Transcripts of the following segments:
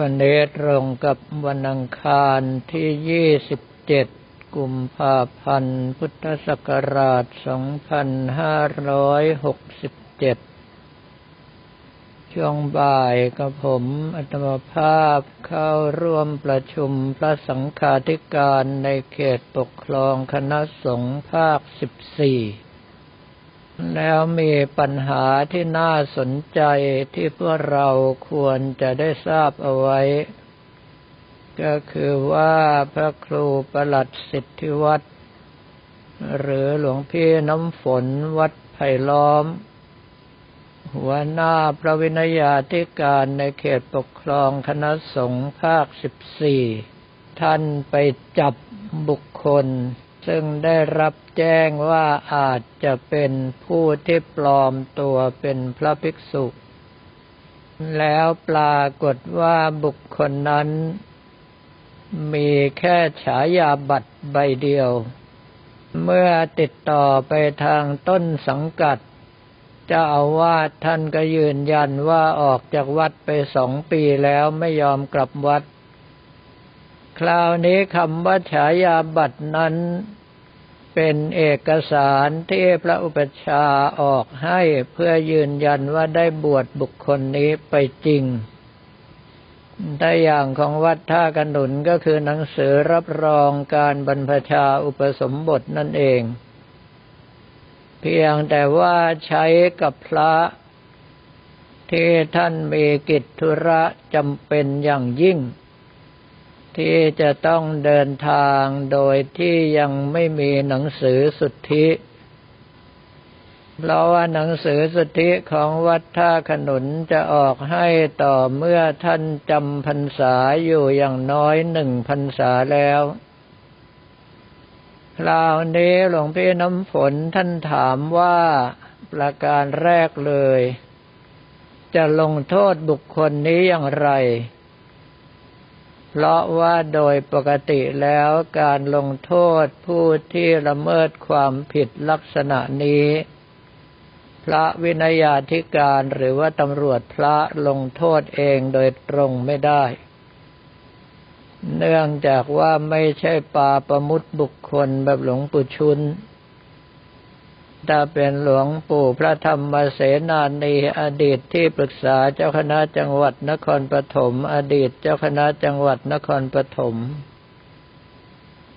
วันนี้ตรงกับวันอังคารที่27กุมภาพันธ์พุทธศักราช2567ช่วงบ่ายกับผมอัตมภาพเข้าร่วมประชุมพระสังฆาธิการในเขตปกครองคณะสงฆ์ภาค14แล้วมีปัญหาที่น่าสนใจที่พวกเราควรจะได้ทราบเอาไว้ก็คือว่าพระครูปลัดสิทธิวัฒน์หรือหลวงพี่น้ำฝนวัดไผ่ล้อมหัวหน้าพระวินัยาธิการในเขตปกครองคณะสงฆ์ภาค14ท่านไปจับบุคคลซึ่งได้รับแจ้งว่าอาจจะเป็นผู้ที่ปลอมตัวเป็นพระภิกษุแล้วปรากฏว่าบุคคลนั้นมีแค่ฉายาบัตรใบเดียวเมื่อติดต่อไปทางต้นสังกัดเจ้าอาวาสท่านก็ยืนยันว่าออกจากวัดไป2 ปีแล้วไม่ยอมกลับวัดคราวนี้คำว่าฉายาบัตรนั้นเป็นเอกสารที่พระอุปัชฌาย์ออกให้เพื่อยืนยันว่าได้บวชบุคคลนี้ไปจริงแต่อย่างของวัดท่าขนุนก็คือหนังสือรับรองการบรรพชาอุปสมบทนั่นเองเพียงแต่ว่าใช้กับพระที่ท่านมีกิจธุระจำเป็นอย่างยิ่งที่จะต้องเดินทางโดยที่ยังไม่มีหนังสือสุทธิเพราะว่าหนังสือสุทธิของวัดท่าขนุนจะออกให้ต่อเมื่อท่านจำพรรษาอยู่อย่างน้อย1 พรรษาแล้วคราวนี้หลวงพี่น้ำฝนท่านถามว่าประการแรกเลยจะลงโทษบุคคลนี้อย่างไรเพราะว่าโดยปกติแล้วการลงโทษผู้ที่ละเมิดความผิดลักษณะนี้พระวินัยาธิการหรือว่าตำรวจพระลงโทษเองโดยตรงไม่ได้เนื่องจากว่าไม่ใช่ปาประมุขบุคคลแบบหลวงปู่ชุนถ้าเป็นหลวงปู่พระธรรมเสนานีอดีตที่ปรึกษาเจ้าคณะจังหวัดนครปฐมอดีตเจ้าคณะจังหวัดนครปฐม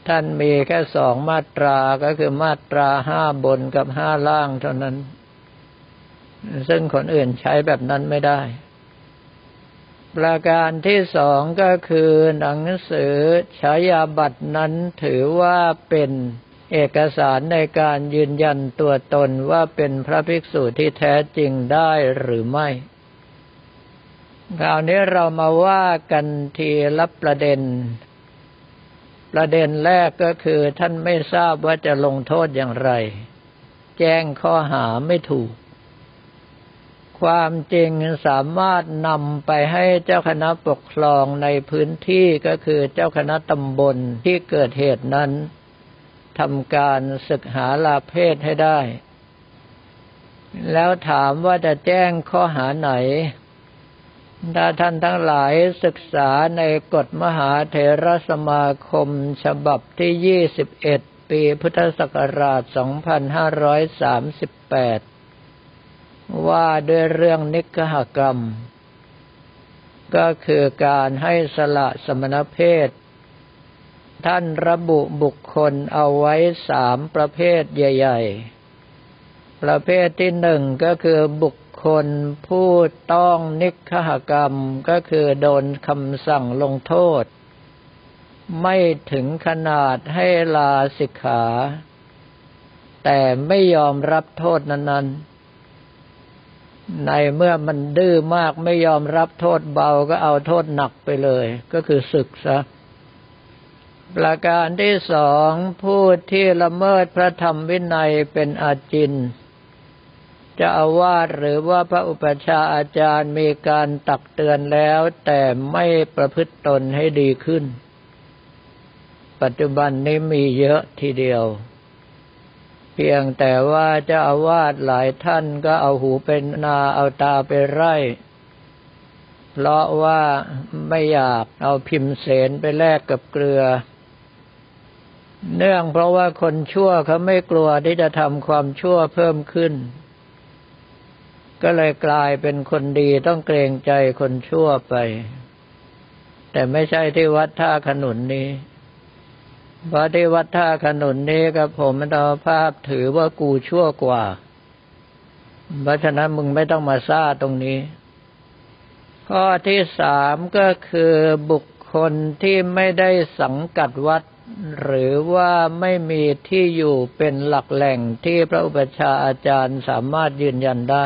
ท่านมีแค่2 มาตราก็คือมาตรา 5 บนกับ5 ล่างเท่านั้นซึ่งคนอื่นใช้แบบนั้นไม่ได้ประการที่2ก็คือหนังสือฉายาบัตรนั้นถือว่าเป็นเอกสารในการยืนยันตัวตนว่าเป็นพระภิกษุที่แท้จริงได้หรือไม่คราวนี้เรามาว่ากันทีละประเด็นแรกก็คือท่านไม่ทราบว่าจะลงโทษอย่างไรแจ้งข้อหาไม่ถูกความจริงสามารถนำไปให้เจ้าคณะปกครองในพื้นที่ก็คือเจ้าคณะตำบลที่เกิดเหตุนั้นทำการศึกษาลาเพศให้ได้แล้วถามว่าจะแจ้งข้อหาไหนถ้าท่านทั้งหลายศึกษาในกฎมหาเถรสมาคมฉบับที่21ปีพุทธศักราช2538ว่าด้วยเรื่องนิกหกรรมก็คือการให้สละสมณเพศท่านระบุบุคคลเอาไว้3 ประเภทใหญ่ๆประเภทที่1ก็คือบุคคลผู้ต้องนิกขกรรมก็คือโดนคำสั่งลงโทษไม่ถึงขนาดให้ลาสิกขาแต่ไม่ยอมรับโทษนั้นๆในเมื่อมันดื้อมากไม่ยอมรับโทษเบาก็เอาโทษหนักไปเลยก็คือสึกซะประการที่2ผู้ที่ละเมิดพระธรรมวินัยเป็นอาจินเจ้าอาวาสหรือว่าพระอุปัชฌาย์อาจารย์มีการตักเตือนแล้วแต่ไม่ประพฤติตนให้ดีขึ้นปัจจุบันนี้มีเยอะทีเดียวเพียงแต่ว่าเจ้าอาวาสหลายท่านก็เอาหูเป็นนาเอาตาไปไร่ เพราะว่าไม่อยากเอาพิมเสนไปแลกกับเกลือเนื่องเพราะว่าคนชั่วเขาไม่กลัวที่จะทำความชั่วเพิ่มขึ้นก็เลยกลายเป็นคนดีต้องเกรงใจคนชั่วไปแต่ไม่ใช่ที่วัดท่าขนุนนี้เพราะที่วัดท่าขนุนนี้กับผมอัตภาพถือว่ากูชั่วกว่าเพราะฉะนั้นมึงไม่ต้องมาซ่าตรงนี้ข้อที่สามก็คือบุคคลที่ไม่ได้สังกัดวัดหรือว่าไม่มีที่อยู่เป็นหลักแหล่งที่พระอุปัชฌาย์อาจารย์สามารถยืนยันได้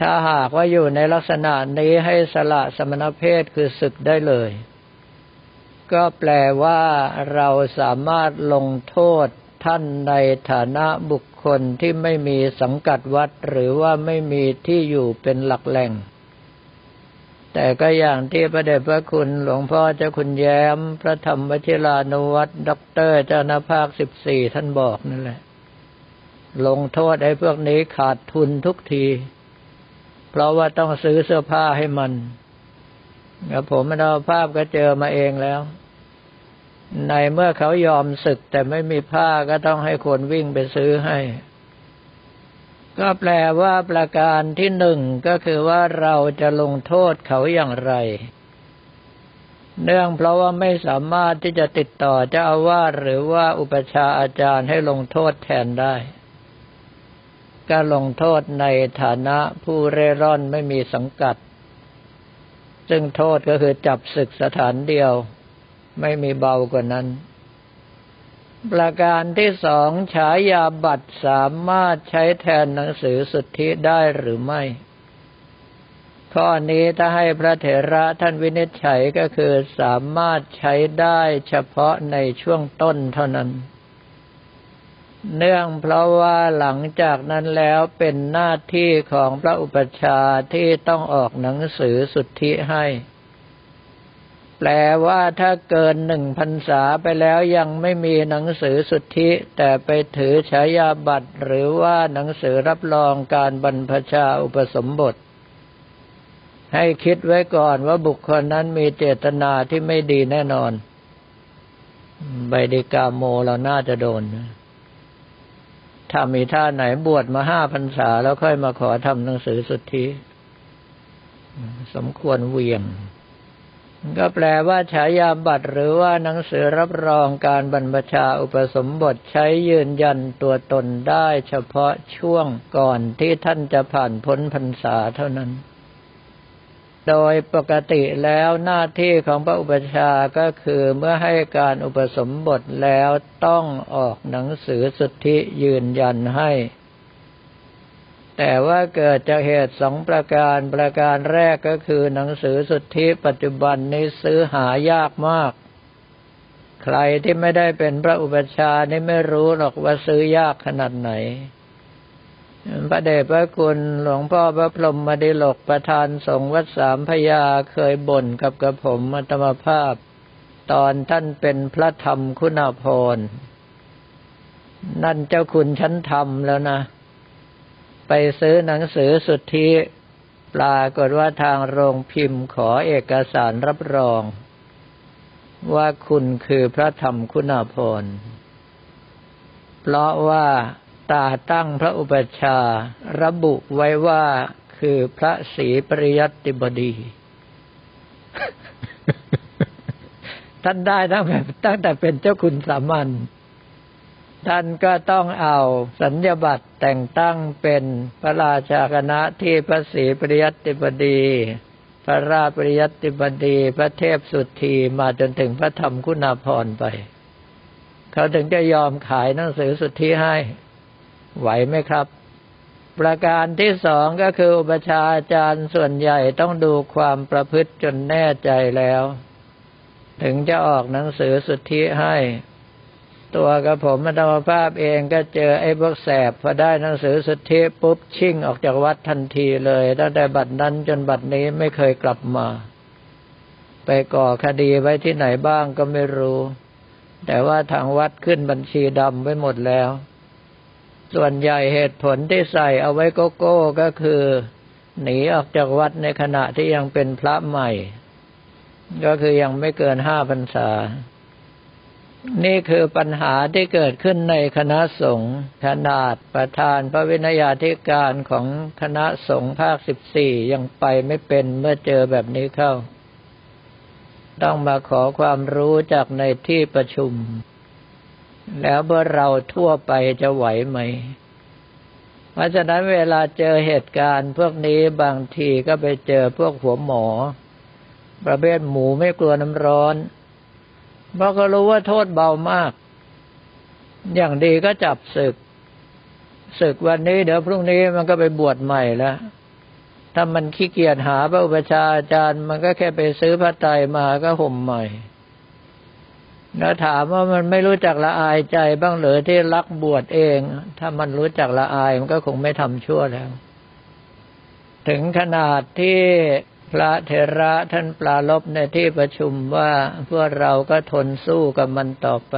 ถ้าหากว่าอยู่ในลักษณะนี้ให้สละสมณเพศคือศึกได้เลยก็แปลว่าเราสามารถลงโทษท่านในฐานะบุคคลที่ไม่มีสังกัดวัดหรือว่าไม่มีที่อยู่เป็นหลักแหล่งแต่ก็อย่างที่พระเดชพระคุณหลวงพ่อเจ้าคุณแย้มพระธรรมวชิรานุวัตรด็อกเตอร์เจ้าหน้าภาค 14ท่านบอกนั่นแหละลงโทษให้พวกนี้ขาดทุนทุกทีเพราะว่าต้องซื้อเสื้อผ้าให้มันแล้วผมอัตภาพก็เจอมาเองแล้วในเมื่อเขายอมศึกแต่ไม่มีผ้าก็ต้องให้คนวิ่งไปซื้อให้ก็แปลว่าประการที่หนึ่งก็คือว่าเราจะลงโทษเขาอย่างไรเนื่องเพราะว่าไม่สามารถที่จะติดต่อเจ้าอาวาสหรือว่าอุปัชฌาย์อาจารย์ให้ลงโทษแทนได้ก็ลงโทษในฐานะผู้เร่ร่อนไม่มีสังกัดซึ่งโทษก็คือจับศึกสถานเดียวไม่มีเบากว่านั้นประการที่สองฉายาบัตรสามารถใช้แทนหนังสือสุทธิได้หรือไม่ข้อนี้ถ้าให้พระเถระท่านวินิจฉัยก็คือสามารถใช้ได้เฉพาะในช่วงต้นเท่านั้นเนื่องเพราะว่าหลังจากนั้นแล้วเป็นหน้าที่ของพระอุปัชฌาย์ที่ต้องออกหนังสือสุทธิให้แปลว่าถ้าเกิน 1,000 พรรษาไปแล้วยังไม่มีหนังสือสุทธิแต่ไปถือฉายาบัตรหรือว่าหนังสือรับรองการบรรพชาอุปสมบทให้คิดไว้ก่อนว่าบุคคลนั้นมีเจตนาที่ไม่ดีแน่นอนใบดิกาโมเราน่าจะโดนถ้ามีท่าไหนบวชมา 5 พรรษาแล้วค่อยมาขอทำหนังสือสุทธิสมควรเหวี่ยงก็แปลว่าฉายาบัตรหรือว่าหนังสือรับรองการบรรพชาอุปสมบทใช้ยืนยันตัวตนได้เฉพาะช่วงก่อนที่ท่านจะผ่านพ้นพรรษาเท่านั้นโดยปกติแล้วหน้าที่ของพระอุปัชฌาย์ก็คือเมื่อให้การอุปสมบทแล้วต้องออกหนังสือสุทธิยืนยันให้แต่ว่าเกิดจากเหตุสองประการประการแรกก็คือหนังสือสุทธิปัจจุบันนี้ซื้อหายากมากใครที่ไม่ได้เป็นพระอุปัชฌาย์นี่ไม่รู้หรอกว่าซื้อยากขนาดไหนพระเดชพระคุณหลวงพ่อพระพรหมดิโลกประธานสงฆ์วัดสามพระยาเคยบ่นกับกระผมอัตมภาพตอนท่านเป็นพระธรรมคุณาภรณ์นั่นเจ้าคุณชั้นธรรมแล้วนะไปซื้อหนังสือสุทธิปรากฏว่าทางโรงพิมพ์ขอเอกสารรับรองว่าคุณคือพระธรรมคุณาภรณ์เพราะว่าตาตั้งพระอุปัชฌาย์ระบุไว้ว่าคือพระศรีปริยัติบดี ท่านได้ตั้งแต่เป็นเจ้าคุณสามัญท่านก็ต้องเอาสัญญาบัตรแต่งตั้งเป็นพระราชาคณะที่พระศรีปริยัติบดีพระราชปริยัติบดีพระเทพสุธีมาจนถึงพระธรรมคุณาภรณ์ไปเขาถึงจะยอมขายหนังสือสุทธิให้ไหวไหมครับประการที่สองก็คืออุปัชฌาย์อาจารย์ส่วนใหญ่ต้องดูความประพฤติจนแน่ใจแล้วถึงจะออกหนังสือสุทธิให้ตัวกับผมอัตมภาพเองก็เจอไอ้พวกแสบพอได้หนังสือสุทธิปุ๊บชิ่งออกจากวัดทันทีเลยตั้งแต่บัดนั้นจนบัดนี้ไม่เคยกลับมาไปก่อคดีไว้ที่ไหนบ้างก็ไม่รู้แต่ว่าทางวัดขึ้นบัญชีดำไว้หมดแล้วส่วนใหญ่เหตุผลที่ใส่เอาไว้โกโก้ก็คือ หนีออกจากวัดในขณะที่ยังเป็นพระใหม่ก็คือยังไม่เกิน5 พรรษานี่คือปัญหาที่เกิดขึ้นในคณะสงฆ์ขนาดประธานพระวินัยาธิการของคณะสงฆ์ภาค14ยังไปไม่เป็นเมื่อเจอแบบนี้เข้าต้องมาขอความรู้จากในที่ประชุมแล้วเมื่อเราทั่วไปจะไหวไหมเพราะฉะนั้นเวลาเจอเหตุการณ์พวกนี้บางทีก็ไปเจอพวกหัวหมอประเภทหมูไม่กลัวน้ำร้อนเพราะก็รู้ว่าโทษเบามากอย่างดีก็จับศึกวันนี้เดี๋ยวพรุ่งนี้มันก็ไปบวชใหม่แล้วถ้ามันขี้เกียจหาพระอุปชฌาย์อาจารย์มันก็แค่ไปซื้อผ้าไตรมาก็ห่มใหม่แล้วถามว่ามันไม่รู้จักละอายใจบ้างหรือที่รักบวชเองถ้ามันรู้จักละอายมันก็คงไม่ทำชั่วแล้วถึงขนาดที่พระเถระท่านปรารภในที่ประชุมว่าพวกเราก็ทนสู้กับมันต่อไป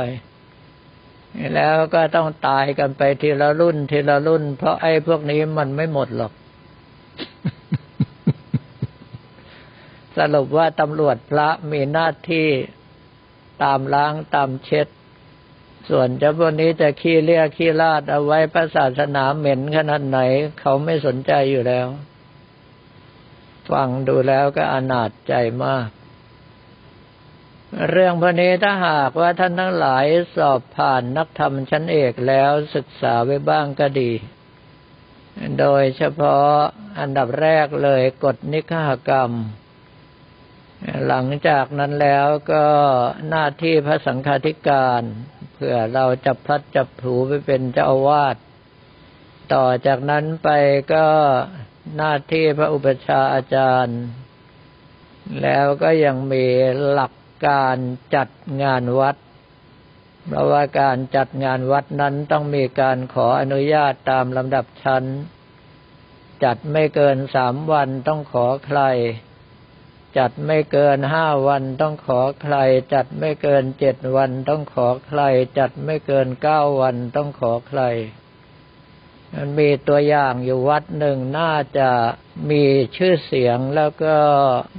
แล้วก็ต้องตายกันไปทีละรุ่นเพราะไอ้พวกนี้มันไม่หมดหรอก สรุปว่าตำรวจพระมีหน้าที่ตามล้างตามเช็ดส่วนเจ้าพวกนี้จะขี้เลี้ยขี้ลาดเอาไว้พระศาสนาเหม็นขนาดไหนเขาไม่สนใจอยู่แล้วฟังดูแล้วก็อนาถใจมากเรื่องพวกนี้ถ้าหากว่าท่านทั้งหลายสอบผ่านนักธรรมชั้นเอกแล้วศึกษาไว้บ้างก็ดีโดยเฉพาะอันดับแรกเลยกฎนิฆากรรมหลังจากนั้นแล้วก็หน้าที่พระสังฆาธิการเพื่อเราจะพลัดจับผลูไปเป็นเจ้าอาวาสต่อจากนั้นไปก็หน้าที่พระอุปชฌาย์อาจารย์แล้วก็ยังมีหลักการจัดงานวัดเพราะว่าการจัดงานวัดนั้นต้องมีการขออนุญาตตามลำดับชั้นจัดไม่เกิน3 วันต้องขอใครจัดไม่เกิน5 วันต้องขอใครจัดไม่เกิน7 วันต้องขอใครจัดไม่เกิน9 วันต้องขอใครมันมีตัวอย่างอยู่วัดหนึ่งน่าจะมีชื่อเสียงแล้วก็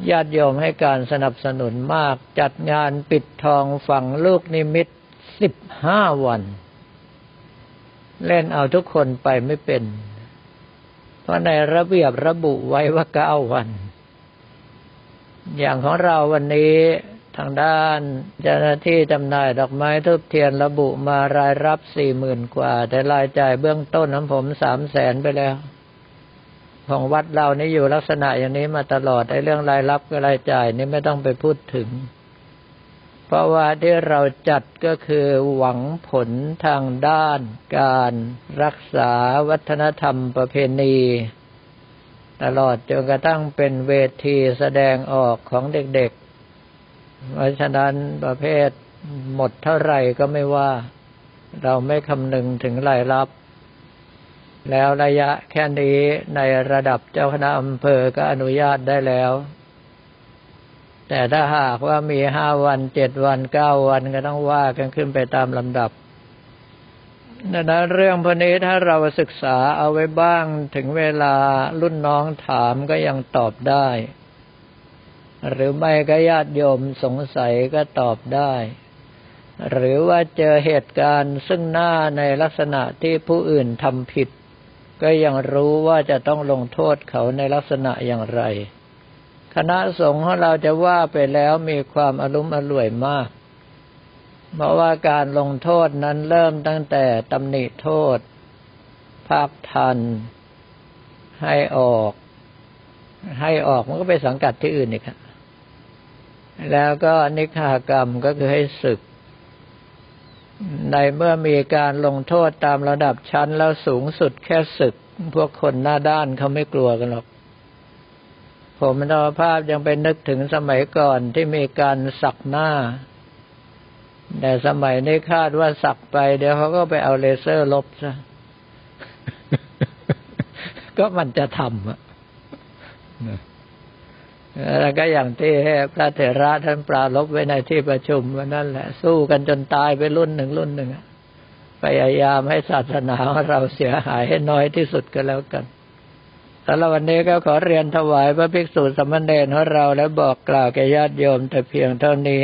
ญาติโยมให้การสนับสนุนมากจัดงานปิดทองฝังลูกนิมิต15 วันเล่นเอาทุกคนไปไม่เป็นเพราะในระเบียบระบุไว้ว่า9 วันอย่างของเราวันนี้ทางด้านเจ้าหน้าที่จำหน่ายดอกไม้ธูปเทียนระบุมารายรับ 40,000 กว่าแต่รายจ่ายเบื้องต้นของผม 300,000 ไปแล้วของวัดเรานี่อยู่ลักษณะอย่างนี้มาตลอดไอ้เรื่องรายรับกับรายจ่ายนี่ไม่ต้องไปพูดถึงเพราะว่าที่เราจัดก็คือหวังผลทางด้านการรักษาวัฒนธรรมประเพณีตลอดจนกระทั่งเป็นเวทีแสดงออกของเด็กๆเพราะฉะนั้นประเภทหมดเท่าไหร่ก็ไม่ว่าเราไม่คำนึงถึงรายรับแล้วระยะแค่นี้ในระดับเจ้าคณะอำเภอก็อนุญาตได้แล้วแต่ถ้าหากว่ามี5 วัน7 วัน9 วันก็ต้องว่ากันขึ้นไปตามลำดับดังนั้นเรื่องพวกนี้ถ้าเราศึกษาเอาไว้บ้างถึงเวลารุ่นน้องถามก็ยังตอบได้หรือไม่ก็ญาติโยมสงสัยก็ตอบได้หรือว่าเจอเหตุการณ์ซึ่งหน้าในลักษณะที่ผู้อื่นทำผิดก็ยังรู้ว่าจะต้องลงโทษเขาในลักษณะอย่างไรคณะสงฆ์ของเราจะว่าไปแล้วมีความอลุ่มอล่วยมากเพราะว่าการลงโทษนั้นเริ่มตั้งแต่ตำหนิโทษภาคทันให้ออกมันก็ไปสังกัดที่อื่นอีกครับแล้วก็นิฆากรรมก็คือให้ศึกในเมื่อมีการลงโทษตามระดับชั้นแล้วสูงสุดแค่ศึกพวกคนหน้าด้านเขาไม่กลัวกันหรอกผมในภาพยังเป็นนึกถึงสมัยก่อนที่มีการสักหน้าแต่สมัยนี้คาดว่าสักไปเดี๋ยวเขาก็ไปเอาเลเซอร์ลบซะ ก็มันจะทำอ่ะ แล้วก็อย่างที่พระเถระท่านปรารภไว้ในที่ประชุมวันนั้นแหละสู้กันจนตายไปรุ่นหนึ่งพยายามให้ศาสนาเราเสียหายให้น้อยที่สุดก็แล้วกัน สำหรับวันนี้ก็ขอเรียนถวายพระภิกษุสามเณรของเราและบอกกล่าวแก่ญาติโยมแต่เพียงเท่านี้